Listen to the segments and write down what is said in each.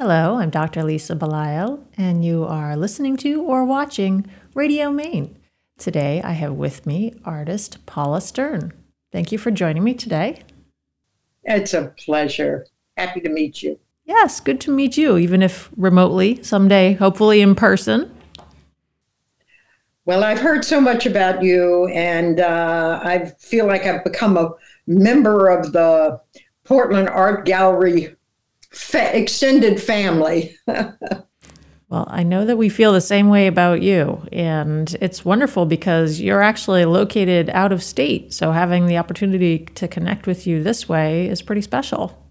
Hello, I'm Dr. Lisa Belisle, and you are listening to or watching Radio Maine. Today I have with me artist Paula Stern. Thank you for joining me today. It's a pleasure. Happy to meet you. Yes, good to meet you, even if remotely, someday, hopefully in person. Well, I've heard so much about you, and I feel like I've become a member of the Portland Art Gallery extended family. Well, I know that we feel the same way about you, and it's wonderful because you're actually located out of state, so having the opportunity to connect with you this way is pretty special.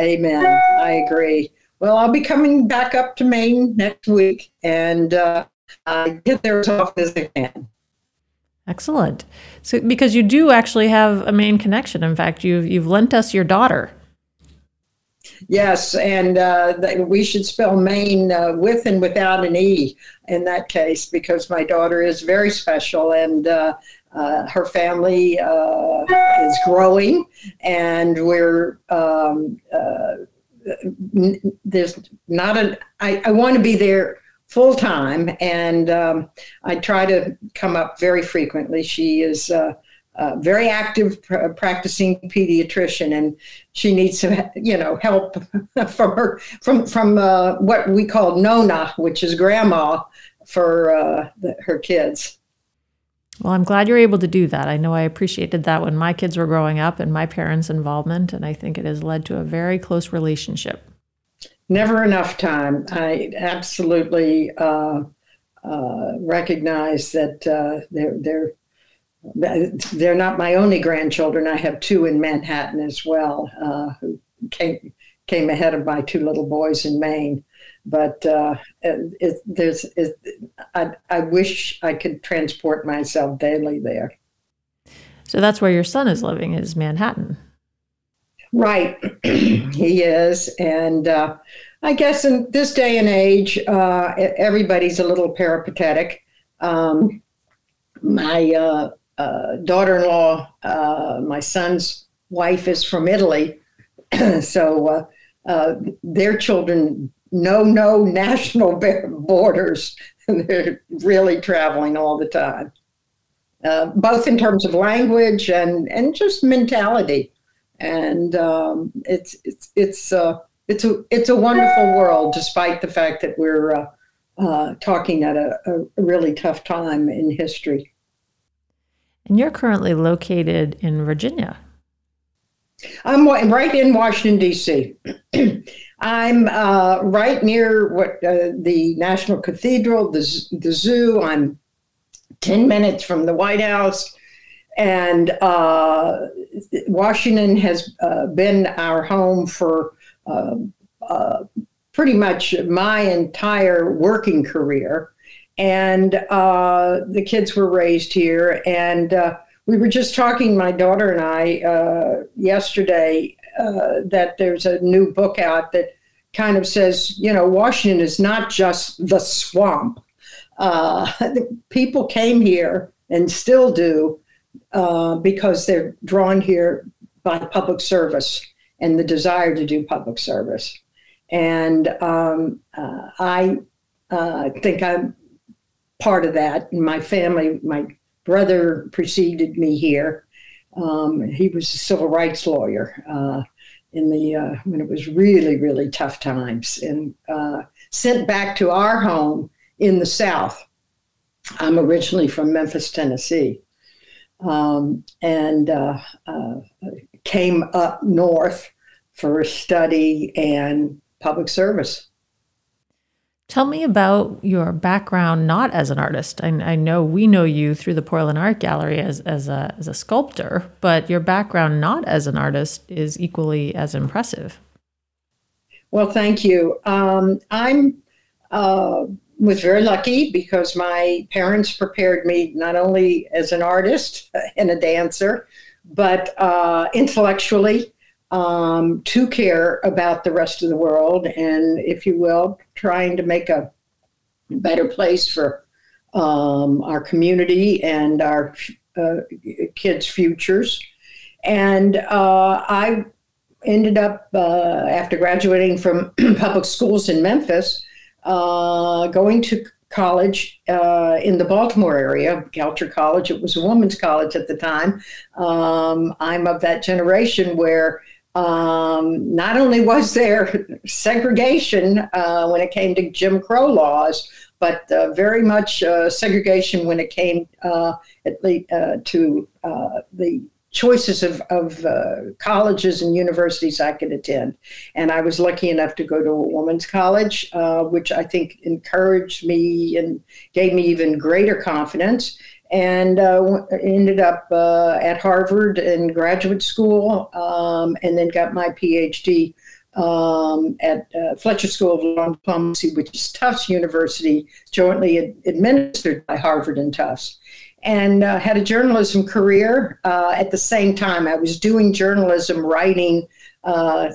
Amen. I agree. Well, I'll be coming back up to Maine next week, and I get there as often as I can. Excellent. So, because you do actually have a Maine connection. In fact, you've lent us your daughter. Yes, and we should spell Maine with and without an E in that case, because my daughter is very special, and her family is growing, and we're there's not an I want to be there full time, and I try to come up very frequently. She is very active practicing pediatrician, and she needs some, help from her, from what we call Nona, which is grandma for her kids. Well, I'm glad you're able to do that. I know I appreciated that when my kids were growing up and my parents' involvement, and I think it has led to a very close relationship. Never enough time. I absolutely recognize that they're not my only grandchildren. I have two in Manhattan as well, who came ahead of my two little boys in Maine. But I wish I could transport myself daily there. So that's where your son is living, is Manhattan. Right. He is. And I guess in this day and age, everybody's a little peripatetic. My daughter-in-law, my son's wife, is from Italy. So their children know no national borders. They're really traveling all the time, both in terms of language and just mentality. And it's a wonderful world, despite the fact that we're talking at a really tough time in history. And you're currently located in Virginia. I'm right in Washington, D.C. I'm right near the National Cathedral, the zoo. I'm 10 minutes from the White House. And Washington has been our home for pretty much my entire working career. And the kids were raised here. And we were just talking, my daughter and I, yesterday, that there's a new book out that kind of says, Washington is not just the swamp. People came here and still do because they're drawn here by public service and the desire to do public service. And I think I'm part of that. My family, my brother preceded me here. He was a civil rights lawyer when it was really, really tough times, and sent back to our home in the South. I'm originally from Memphis, Tennessee, and came up north for study and public service. Tell me about your background, not as an artist. I know we know you through the Portland Art Gallery as a sculptor, but your background, not as an artist, is equally as impressive. Well, thank you. I'm was very lucky because my parents prepared me not only as an artist and a dancer, but intellectually, to care about the rest of the world, and, if you will, trying to make a better place for our community and our kids' futures. And I ended up, after graduating from public schools in Memphis, going to college in the Baltimore area, Goucher College. It was a women's college at the time. I'm of that generation where not only was there segregation when it came to Jim Crow laws, but very much segregation when it came at least, to the choices of colleges and universities I could attend. And I was lucky enough to go to a women's college, which I think encouraged me and gave me even greater confidence, and ended up at Harvard in graduate school, and then got my PhD at Fletcher School of Law and Diplomacy, which is Tufts University, jointly administered by Harvard and Tufts. And had a journalism career at the same time. I was doing journalism, writing,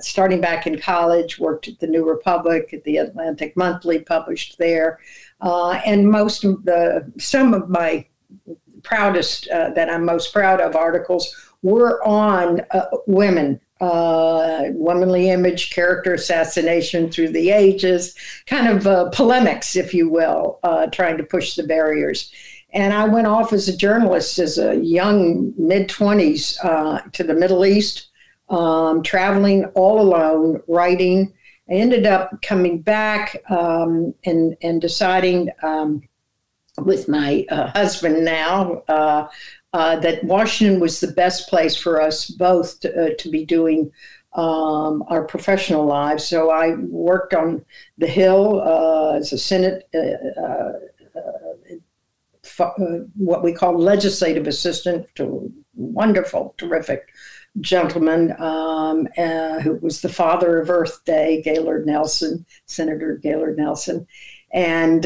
starting back in college, worked at the New Republic, at the Atlantic Monthly, published there. And some of my proudest, that I'm most proud of, articles were on women. Womanly image, character assassination through the ages, kind of polemics, if you will, trying to push the barriers. And I went off as a journalist as a young mid-20s to the Middle East, traveling all alone, writing. I ended up coming back and deciding with my husband now that Washington was the best place for us both to be doing our professional lives. So I worked on the Hill as a Senate what we call legislative assistant to a wonderful, terrific gentleman who was the father of Earth Day, Gaylord Nelson, Senator Gaylord Nelson. And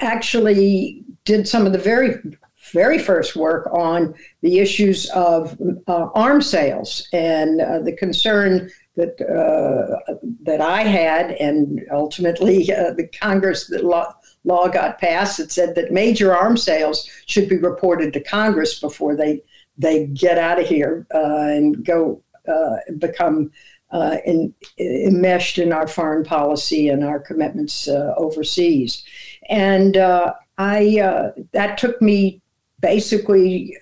actually did some of the very first work on the issues of arms sales and the concern that that I had, and ultimately the Congress, the law got passed that said that major arms sales should be reported to Congress before they get out of here and go become enmeshed in our foreign policy and our commitments overseas. And that took me basically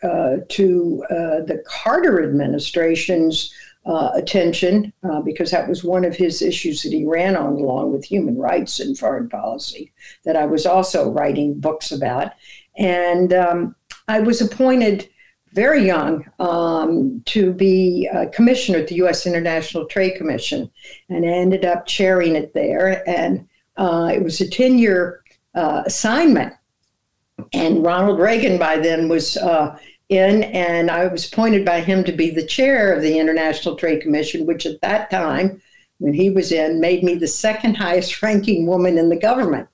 to the Carter administration's attention, because that was one of his issues that he ran on along with human rights and foreign policy that I was also writing books about. And I was appointed very young to be a commissioner at the U.S. International Trade Commission, and I ended up chairing it there. And it was a 10-year assignment, and Ronald Reagan by then was in, and I was appointed by him to be the chair of the International Trade Commission, which at that time, when he was in, made me the second highest ranking woman in the government.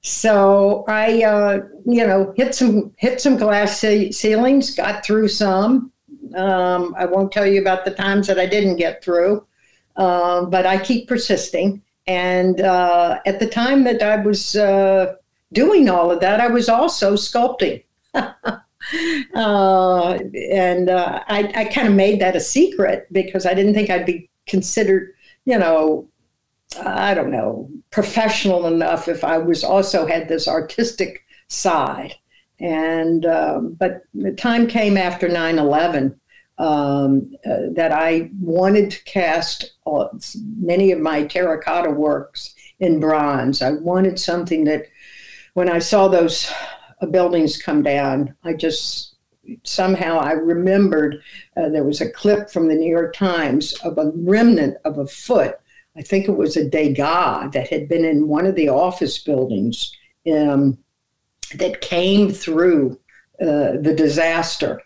So I, hit some glass ceilings, got through some. I won't tell you about the times that I didn't get through, but I keep persisting. And at the time that I was doing all of that, I was also sculpting. And I kind of made that a secret because I didn't think I'd be considered, professional enough if I was also had this artistic side. And but the time came after 9/11 that I wanted to cast many of my terracotta works in bronze. I wanted something that when I saw those buildings come down, I just somehow I remembered there was a clip from the New York Times of a remnant of a foot. I think it was a Degas that had been in one of the office buildings that came through the disaster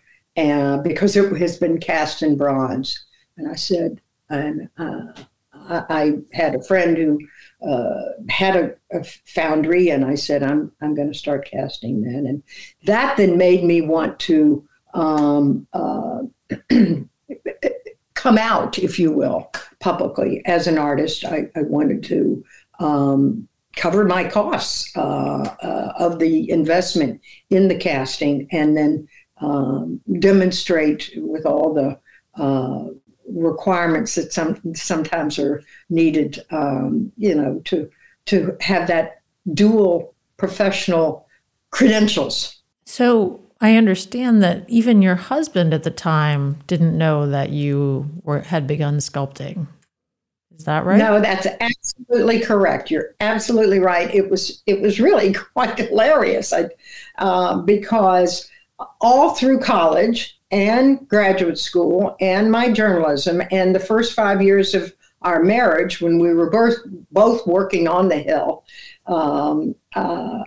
because it has been cast in bronze. And I said, I had a friend who had a foundry, and I said, I'm going to start casting then. And that then made me want to come out, if you will, publicly as an artist. I wanted to cover my costs of the investment in the casting, and then demonstrate with all the requirements that sometimes are needed, to have that dual professional credentials. So I understand that even your husband at the time didn't know that you had begun sculpting. Is that right? No, that's absolutely correct. You're absolutely right. It was really quite hilarious because all through college and graduate school and my journalism and the first 5 years of our marriage, when we were both working on the Hill, I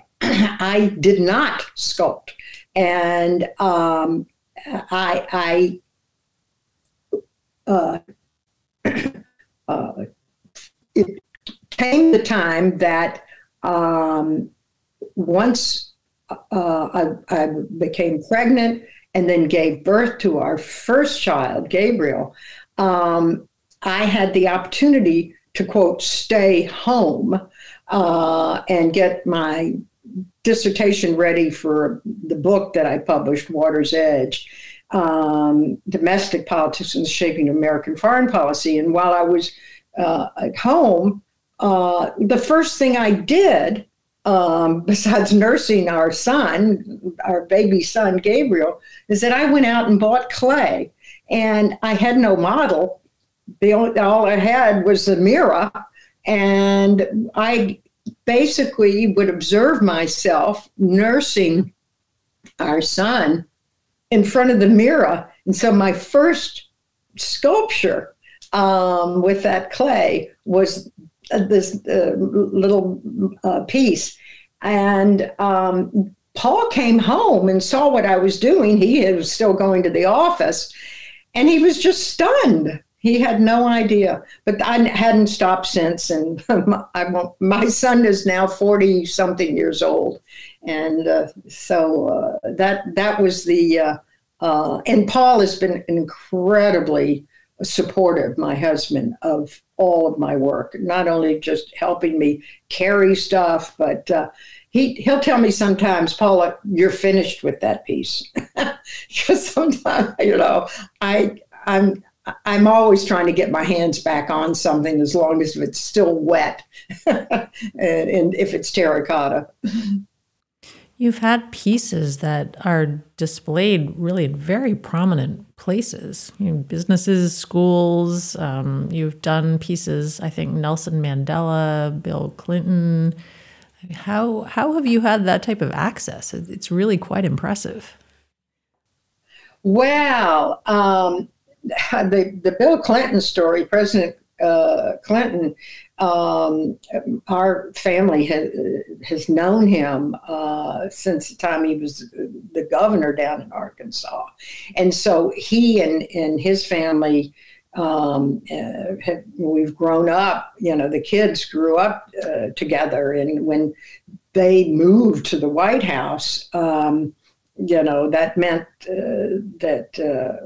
did not sculpt. And it came the time that once I became pregnant and then gave birth to our first child, Gabriel, I had the opportunity to, quote, stay home and get my dissertation ready for the book that I published, Water's Edge, Domestic Politics and the Shaping of American Foreign Policy. And while I was at home, the first thing I did, besides nursing our son, our baby son, Gabriel, is that I went out and bought clay. And I had no model. All I had was a mirror. And I basically would observe myself nursing our son in front of the mirror. And so my first sculpture with that clay was this little piece. And Paul came home and saw what I was doing. He was still going to the office, and he was just stunned. He had no idea, but I hadn't stopped since. And my son is now 40-something years old. And so that was the, and Paul has been incredibly supportive, my husband, of all of my work, not only just helping me carry stuff, but he'll tell me sometimes, Paula, you're finished with that piece. Because sometimes, I'm always trying to get my hands back on something as long as it's still wet and if it's terracotta. You've had pieces that are displayed really in very prominent places, businesses, schools. You've done pieces, I think, Nelson Mandela, Bill Clinton. How have you had that type of access? It's really quite impressive. Well, the Bill Clinton story, President Clinton, our family has known him since the time he was the governor down in Arkansas. And so he and his family, we've grown up, the kids grew up together. And when they moved to the White House, that meant that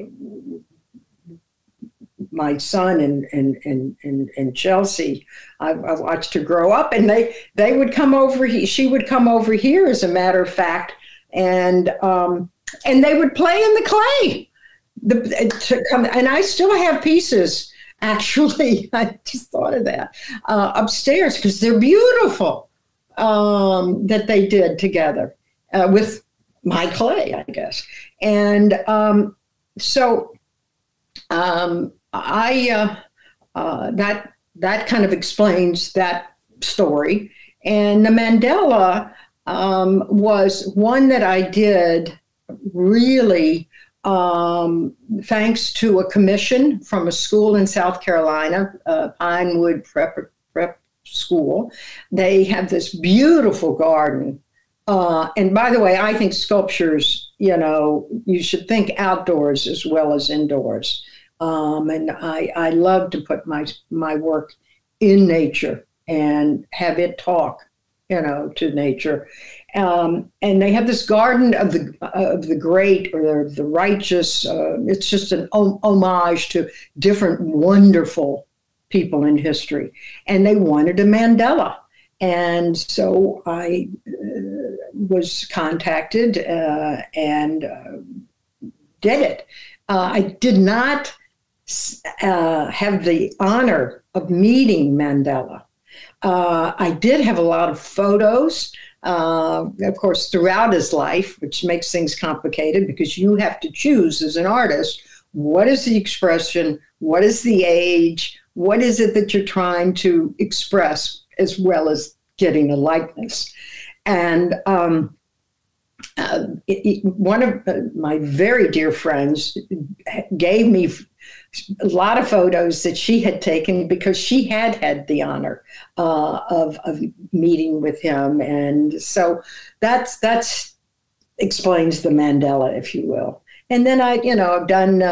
my son and Chelsea, I watched her grow up, and they would come over. She would come over here, as a matter of fact, and they would play in the clay. And I still have pieces. Actually, I just thought of that upstairs, because they're beautiful that they did together with my clay, I guess, and so. That kind of explains that story. And the Mandela was one that I did really thanks to a commission from a school in South Carolina, Pinewood Prep School. They have this beautiful garden. And by the way, I think sculptures, you should think outdoors as well as indoors. And I love to put my work in nature and have it talk, to nature. And they have this garden of the great or the righteous. It's just an homage to different wonderful people in history. And they wanted a Mandela. And so I was contacted and did it. I did not have the honor of meeting Mandela. I did have a lot of photos, of course, throughout his life, which makes things complicated because you have to choose as an artist, what is the expression, what is the age, what is it that you're trying to express, as well as getting a likeness. And one of my very dear friends gave me a lot of photos that she had taken because she had had the honor of meeting with him. And so that's explains the Mandela, if you will. And then I've done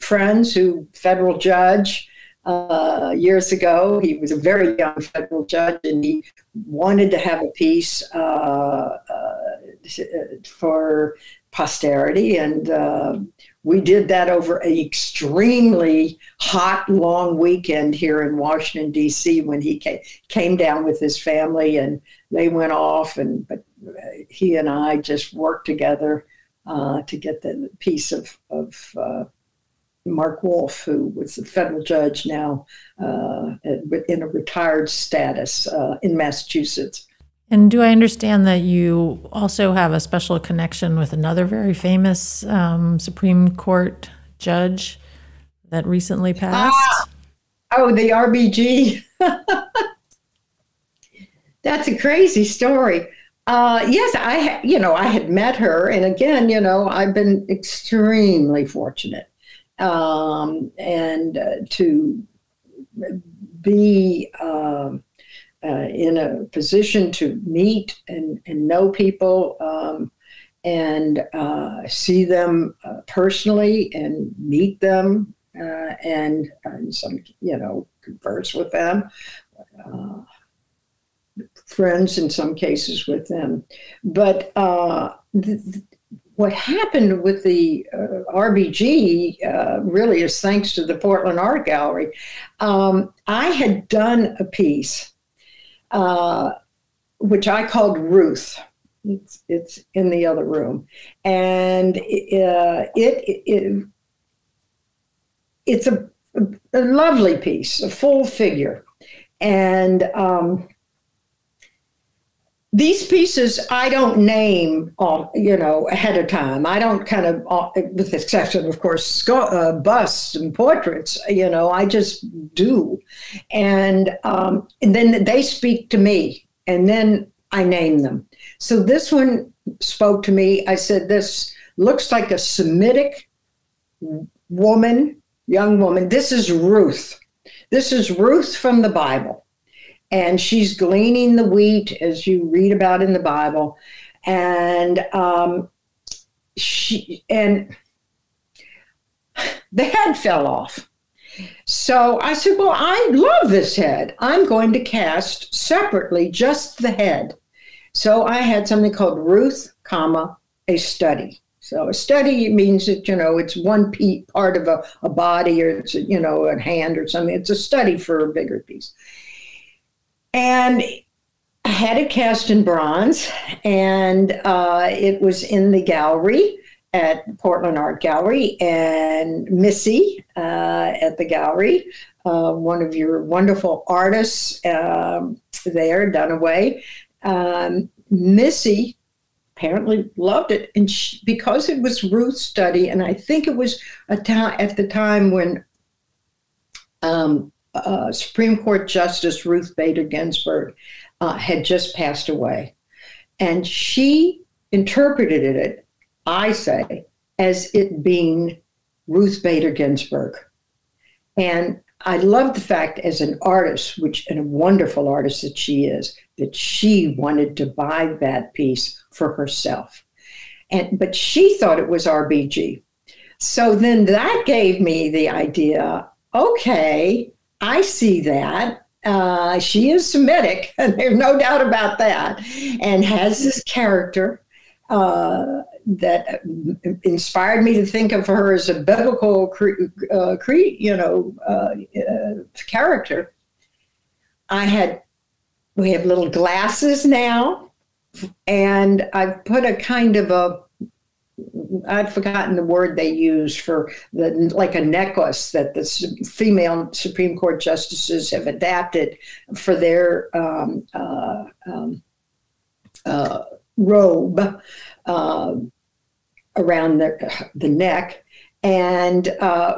friends who, federal judge years ago, he was a very young federal judge and he wanted to have a piece for posterity. And we did that over an extremely hot, long weekend here in Washington, D.C. when he came down with his family and they went off. But he and I just worked together to get the piece of Mark Wolf, who was a federal judge now in a retired status in Massachusetts. And do I understand that you also have a special connection with another very famous Supreme Court judge that recently passed? The RBG. That's a crazy story. Yes, I had met her. And again, I've been extremely fortunate and to be... in a position to meet and know people and see them personally and meet them and some, converse with them, friends in some cases with them. But what happened with the RBG really is thanks to the Portland Art Gallery. I had done a piece which I called Ruth. It's in the other room, and it's a lovely piece, a full figure, and these pieces I don't name all, ahead of time. I don't kind of, with the exception, of course, busts and portraits, I just do. And then they speak to me, and then I name them. So this one spoke to me. I said, this looks like a Semitic young woman. This is Ruth. This is Ruth from the Bible. And she's gleaning the wheat, as you read about in the Bible. And the head fell off. So I said, well, I love this head. I'm going to cast separately just the head. So I had something called Ruth, a study. So a study means that, it's one part of a body, or it's, a hand or something. It's a study for a bigger piece. And I had it cast in bronze, and it was in the gallery at Portland Art Gallery, and Missy at the gallery, one of your wonderful artists there, Dunaway. Missy apparently loved it, and because it was Ruth's study, and I think it was at the time when Supreme Court Justice Ruth Bader Ginsburg had just passed away. And she interpreted it, I say, as it being Ruth Bader Ginsburg. And I love the fact, as an artist, and a wonderful artist that she is, that she wanted to buy that piece for herself. But she thought it was RBG. So then that gave me the idea, okay, I see that. She is Semitic, and there's no doubt about that, and has this character that inspired me to think of her as a biblical character. We have little glasses now, and I've put a kind of a I've forgotten the word they used for the, like a necklace that the female Supreme Court justices have adapted for their robe around the neck. And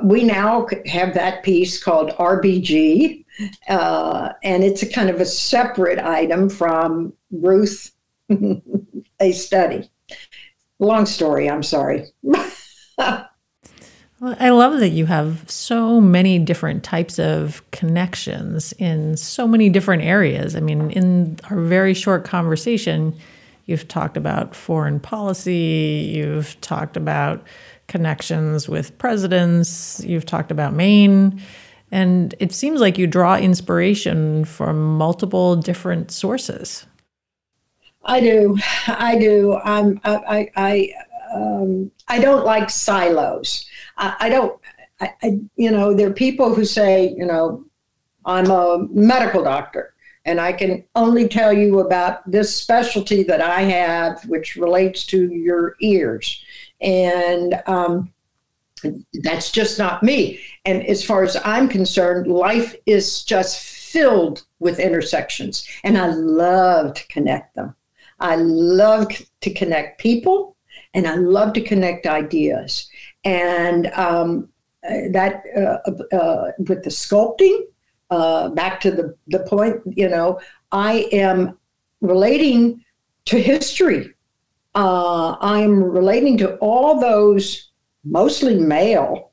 we now have that piece called RBG, and it's a kind of a separate item from Ruth, a study. Long story, I'm sorry. Well, I love that you have so many different types of connections in so many different areas. I mean, in our very short conversation, you've talked about foreign policy, you've talked about connections with presidents, you've talked about Maine, and it seems like you draw inspiration from multiple different sources. I do. I don't like silos. I don't, you know, there are people who say, you know, I'm a medical doctor and I can only tell you about this specialty that I have, which relates to your ears. And, that's just not me. And as far as I'm concerned, life is just filled with intersections, and I love to connect them. I love to connect people, and I love to connect ideas. And that with the sculpting, back to the point, you know, I am relating to history. I'm relating to all those mostly male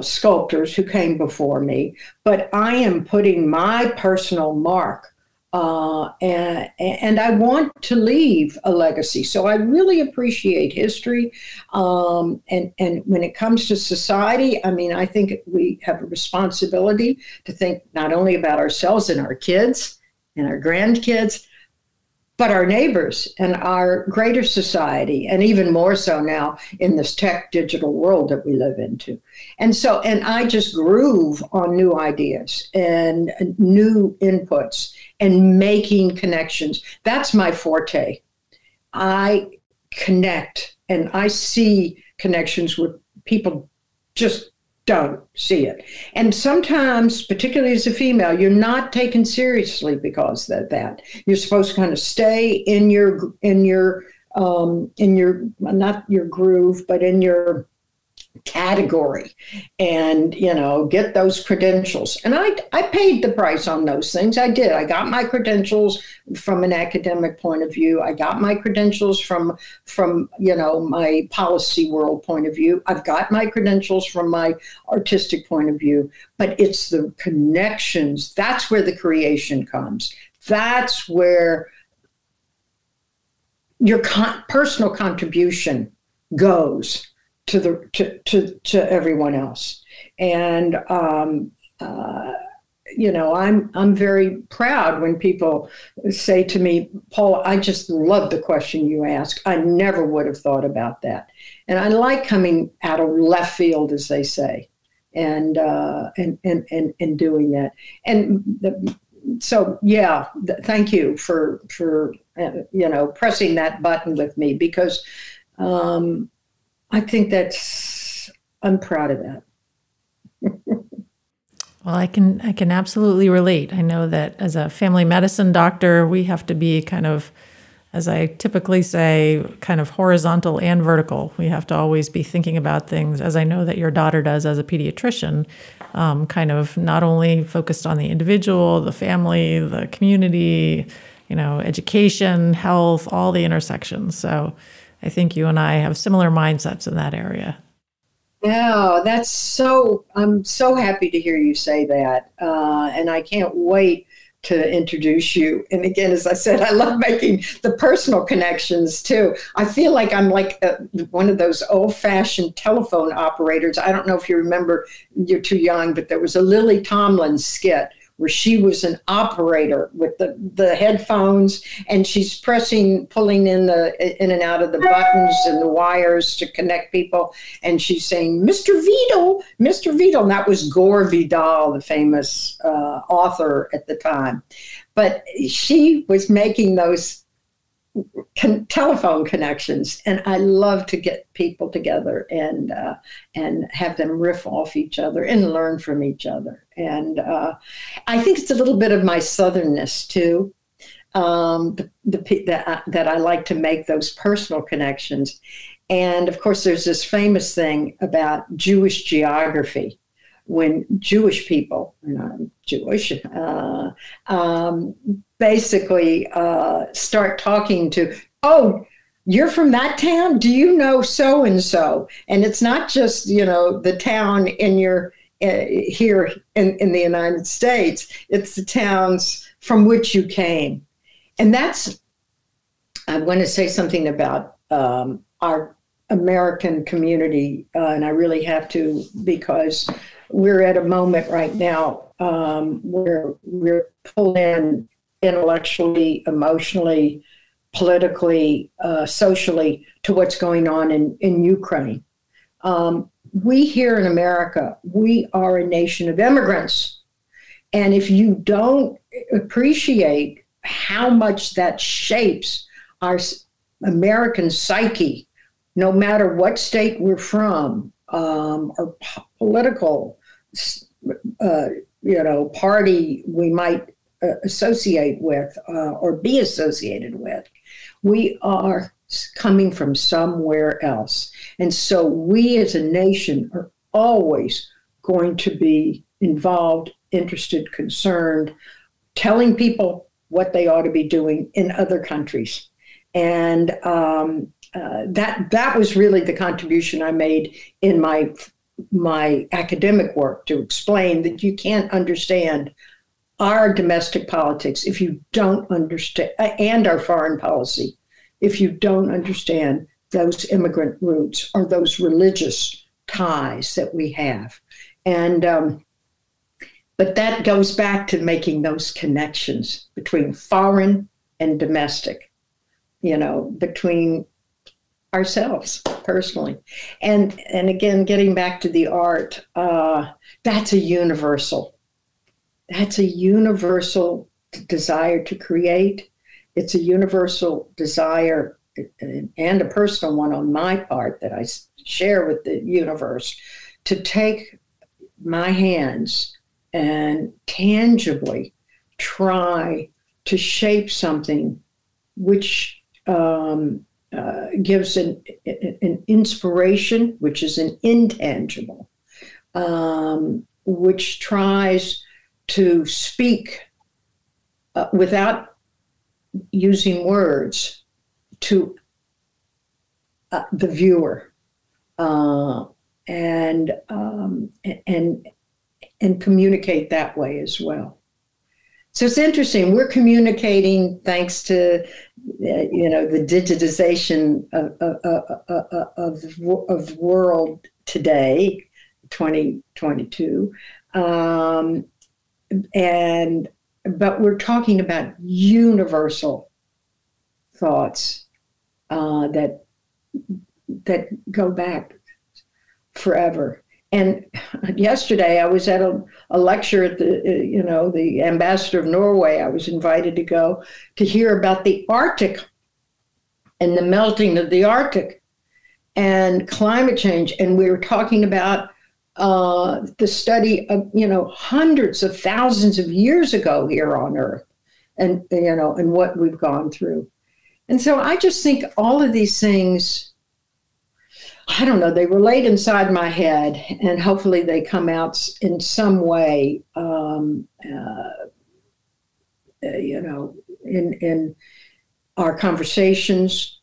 sculptors who came before me, but I am putting my personal mark. And I want to leave a legacy. So I really appreciate history. And when it comes to society, I mean, I think we have a responsibility to think not only about ourselves and our kids and our grandkids, but our neighbors and our greater society, and even more so now in this tech digital world that we live into. And so, and I just groove on new ideas and new inputs and making connections. That's my forte. I connect, and I see connections where people just don't see it. And sometimes, particularly as a female, you're not taken seriously because of that. You're supposed to kind of stay in your not your groove, but in your category, and, you know, get those credentials. And I paid the price on those things. I did. I got my credentials from an academic point of view. I got my credentials from, you know, my policy world point of view. I've got my credentials from my artistic point of view, but it's the connections. That's where the creation comes. That's where your personal contribution goes to everyone else. And you know, I'm very proud when people say to me, Paula, I just love the question you ask. I never would have thought about that. And I like coming out of left field, as they say, and doing that. And so, yeah, thank you for you know, pressing that button with me, because I think that's, I'm proud of that. Well, I can absolutely relate. I know that as a family medicine doctor, we have to be kind of, as I typically say, kind of horizontal and vertical. We have to always be thinking about things, as I know that your daughter does as a pediatrician, kind of not only focused on the individual, the family, the community, you know, education, health, all the intersections. So I think you and I have similar mindsets in that area. Yeah, that's so, I'm so happy to hear you say that. And I can't wait to introduce you. And again, as I said, I love making the personal connections too. I feel like I'm like one of those old-fashioned telephone operators. I don't know if you remember, you're too young, but there was a Lily Tomlin skit where she was an operator with the headphones, and she's pulling in and out of the buttons and the wires to connect people. And she's saying, Mr. Vidal, Mr. Vidal. And that was Gore Vidal, the famous author at the time. But she was making those telephone connections, and I love to get people together and have them riff off each other and learn from each other. And I think it's a little bit of my southernness too, that I like to make those personal connections. And of course, there's this famous thing about Jewish geography. When Jewish people, and I'm Jewish, basically start talking to, oh, you're from that town? Do you know so-and-so? And it's not just, you know, the town in your, here in the United States, it's the towns from which you came. And that's, I want to say something about our American community, and I really have to, because we're at a moment right now where we're pulled in intellectually, emotionally, politically, socially to what's going on in Ukraine. We here in America, we are a nation of immigrants. And if you don't appreciate how much that shapes our American psyche, no matter what state we're from, or political you know, party we might associate with or be associated with, we are coming from somewhere else. And so we as a nation are always going to be involved, interested, concerned, telling people what they ought to be doing in other countries. And that was really the contribution I made in my academic work, to explain that you can't understand our domestic politics if you don't understand, and our foreign policy, if you don't understand those immigrant roots or those religious ties that we have. And but that goes back to making those connections between foreign and domestic, you know, between ourselves personally. And again, getting back to the art, that's a universal desire to create. It's a universal desire and a personal one on my part that I share with the universe, to take my hands and tangibly try to shape something which gives an inspiration, which is an intangible, which tries to speak without using words to the viewer, and communicate that way as well. So it's interesting. We're communicating thanks to, you know, the digitization of the world today, 2022, but we're talking about universal thoughts that go back forever. And yesterday I was at a lecture at the ambassador of Norway. I was invited to go to hear about the Arctic and the melting of the Arctic and climate change. And we were talking about the study of, you know, hundreds of thousands of years ago here on Earth, and, you know, and what we've gone through. And so I just think all of these things, I don't know, they relate inside my head, and hopefully they come out in some way, you know, in our conversations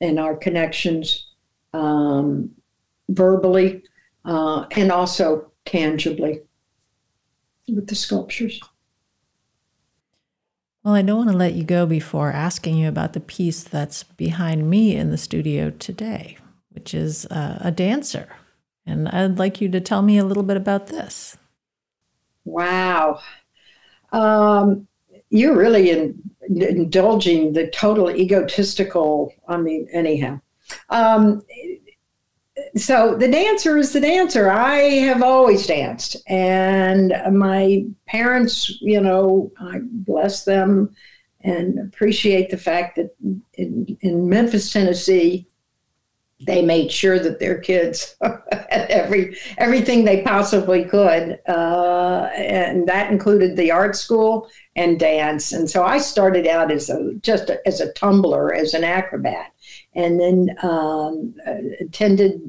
and our connections, verbally, and also tangibly with the sculptures. Well, I don't want to let you go before asking you about the piece that's behind me in the studio today, which is a dancer. And I'd like you to tell me a little bit about this. Wow. You're really indulging the total egotistical, I mean, anyhow. So the dancer is the dancer. I have always danced. And my parents, you know, I bless them, and appreciate the fact that in Memphis, Tennessee, they made sure that their kids had everything they possibly could. And that included the art school and dance. And so I started out as just as a tumbler, as an acrobat, and then attended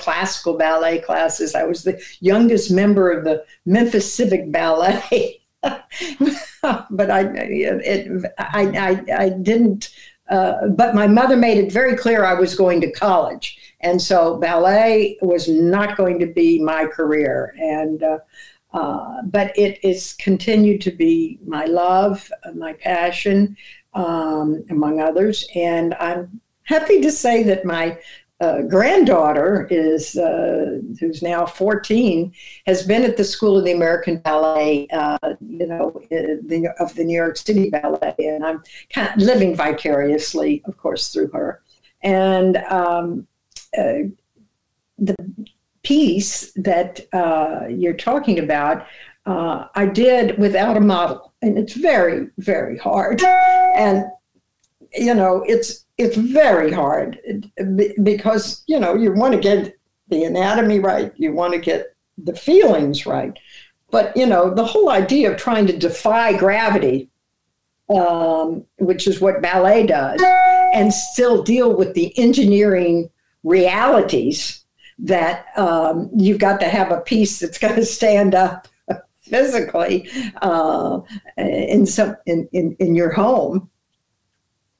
classical ballet classes. I was the youngest member of the Memphis Civic Ballet, but I didn't. But my mother made it very clear I was going to college. And so ballet was not going to be my career. And but it is continued to be my love, my passion, among others. And I'm happy to say that my granddaughter, who's now 14, has been at the School of the American Ballet, of the New York City Ballet, and I'm kind of living vicariously, of course, through her. And the piece that you're talking about, I did without a model, and it's very, very hard. And it's very hard because, you want to get the anatomy right. You want to get the feelings right. But, the whole idea of trying to defy gravity, which is what ballet does, and still deal with the engineering realities that you've got to have a piece that's going to stand up physically in your home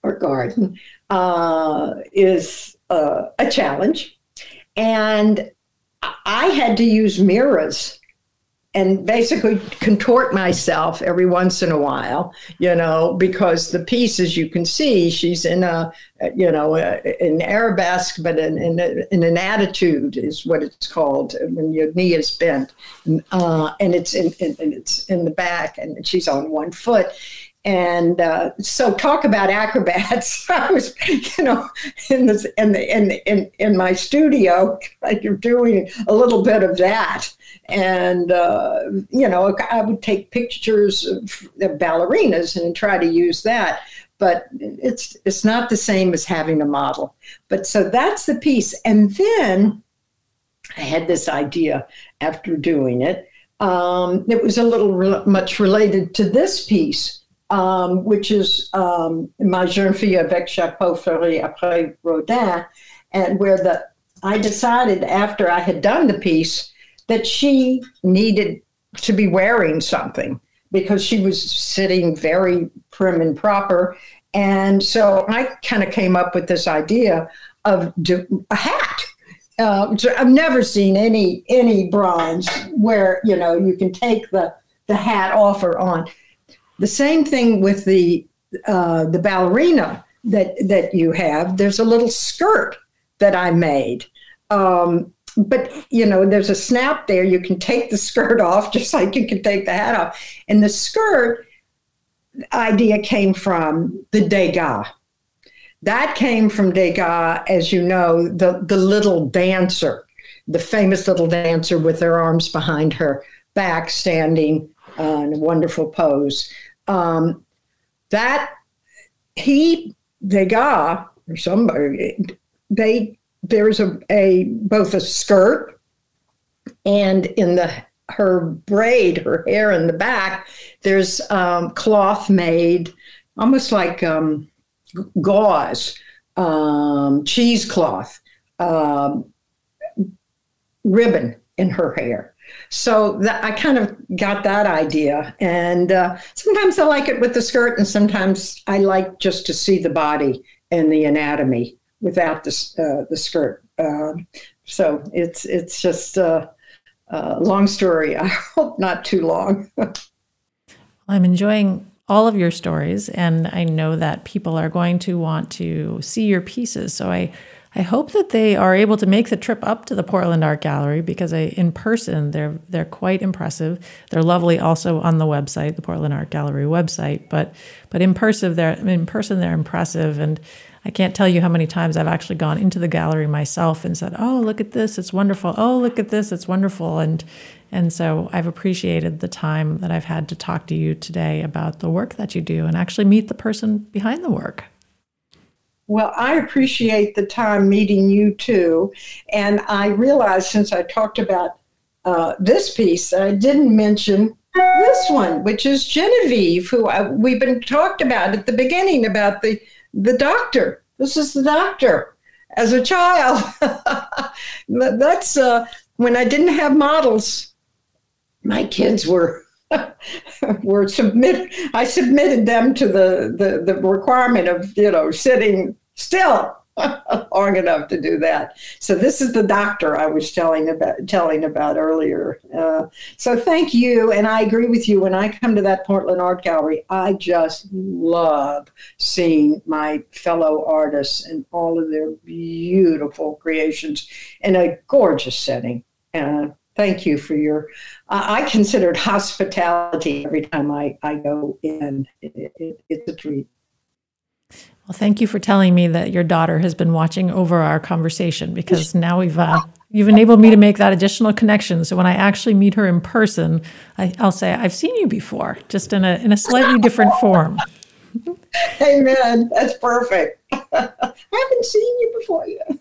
or garden, is a challenge. And I had to use mirrors and basically contort myself every once in a while, because the piece, as you can see, she's in an arabesque, but in an attitude is what it's called when your knee is bent, and it's in the back, and she's on one foot. And so, talk about acrobats. I was, in my studio, doing a little bit of that. And I would take pictures of ballerinas and try to use that. But it's not the same as having a model. But so that's the piece. And then I had this idea after doing it. It was a little much related to this piece. Which is my Jeune Fille avec Chapeau Fleuri après Rodin, and where I decided after I had done the piece that she needed to be wearing something because she was sitting very prim and proper. And so I kind of came up with this idea of a hat. I've never seen any bronze where, you can take the hat off or on. The same thing with the ballerina that you have. There's a little skirt that I made. But, there's a snap there. You can take the skirt off just like you can take the hat off. And the skirt idea came from the Degas. That came from Degas, as you know, the little dancer, the famous little dancer with her arms behind her back standing in a wonderful pose. Degas, or somebody, there's both a skirt and in her braid, her hair in the back, there's cloth made almost like gauze, cheesecloth, ribbon in her hair. So I kind of got that idea. And sometimes I like it with the skirt, and sometimes I like just to see the body and the anatomy without the skirt. So it's just a long story. I hope not too long. I'm enjoying all of your stories, and I know that people are going to want to see your pieces. So I hope that they are able to make the trip up to the Portland Art Gallery because in person, they're quite impressive. They're lovely also on the website, the Portland Art Gallery website, but in person they're impressive. And I can't tell you how many times I've actually gone into the gallery myself and said, "Oh, look at this, it's wonderful. Oh, look at this, it's wonderful." And And so I've appreciated the time that I've had to talk to you today about the work that you do and actually meet the person behind the work. Well, I appreciate the time meeting you too. And I realized since I talked about this piece, I didn't mention this one, which is Genevieve, who we've been talked about at the beginning about the doctor. This is the doctor as a child. That's when I didn't have models, my kids were I submitted them to the requirement of, you know, sitting still long enough to do that. So this is the doctor I was telling about earlier. So thank you, and I agree with you. When I come to that Portland Art Gallery, I just love seeing my fellow artists and all of their beautiful creations in a gorgeous setting. Thank you for your, I considered hospitality every time I go in. It's a treat. Well, thank you for telling me that your daughter has been watching over our conversation, because now you've enabled me to make that additional connection. So when I actually meet her in person, I'll say, I've seen you before, just in a slightly different form. Amen. That's perfect. I haven't seen you before yet.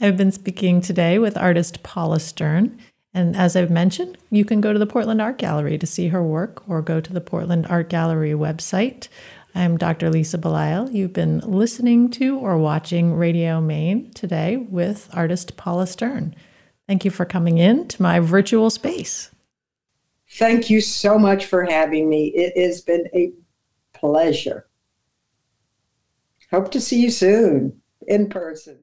I've been speaking today with artist Paula Stern. And as I've mentioned, you can go to the Portland Art Gallery to see her work or go to the Portland Art Gallery website. I'm Dr. Lisa Belisle. You've been listening to or watching Radio Maine today with artist Paula Stern. Thank you for coming in to my virtual space. Thank you so much for having me. It has been a pleasure. Hope to see you soon in person.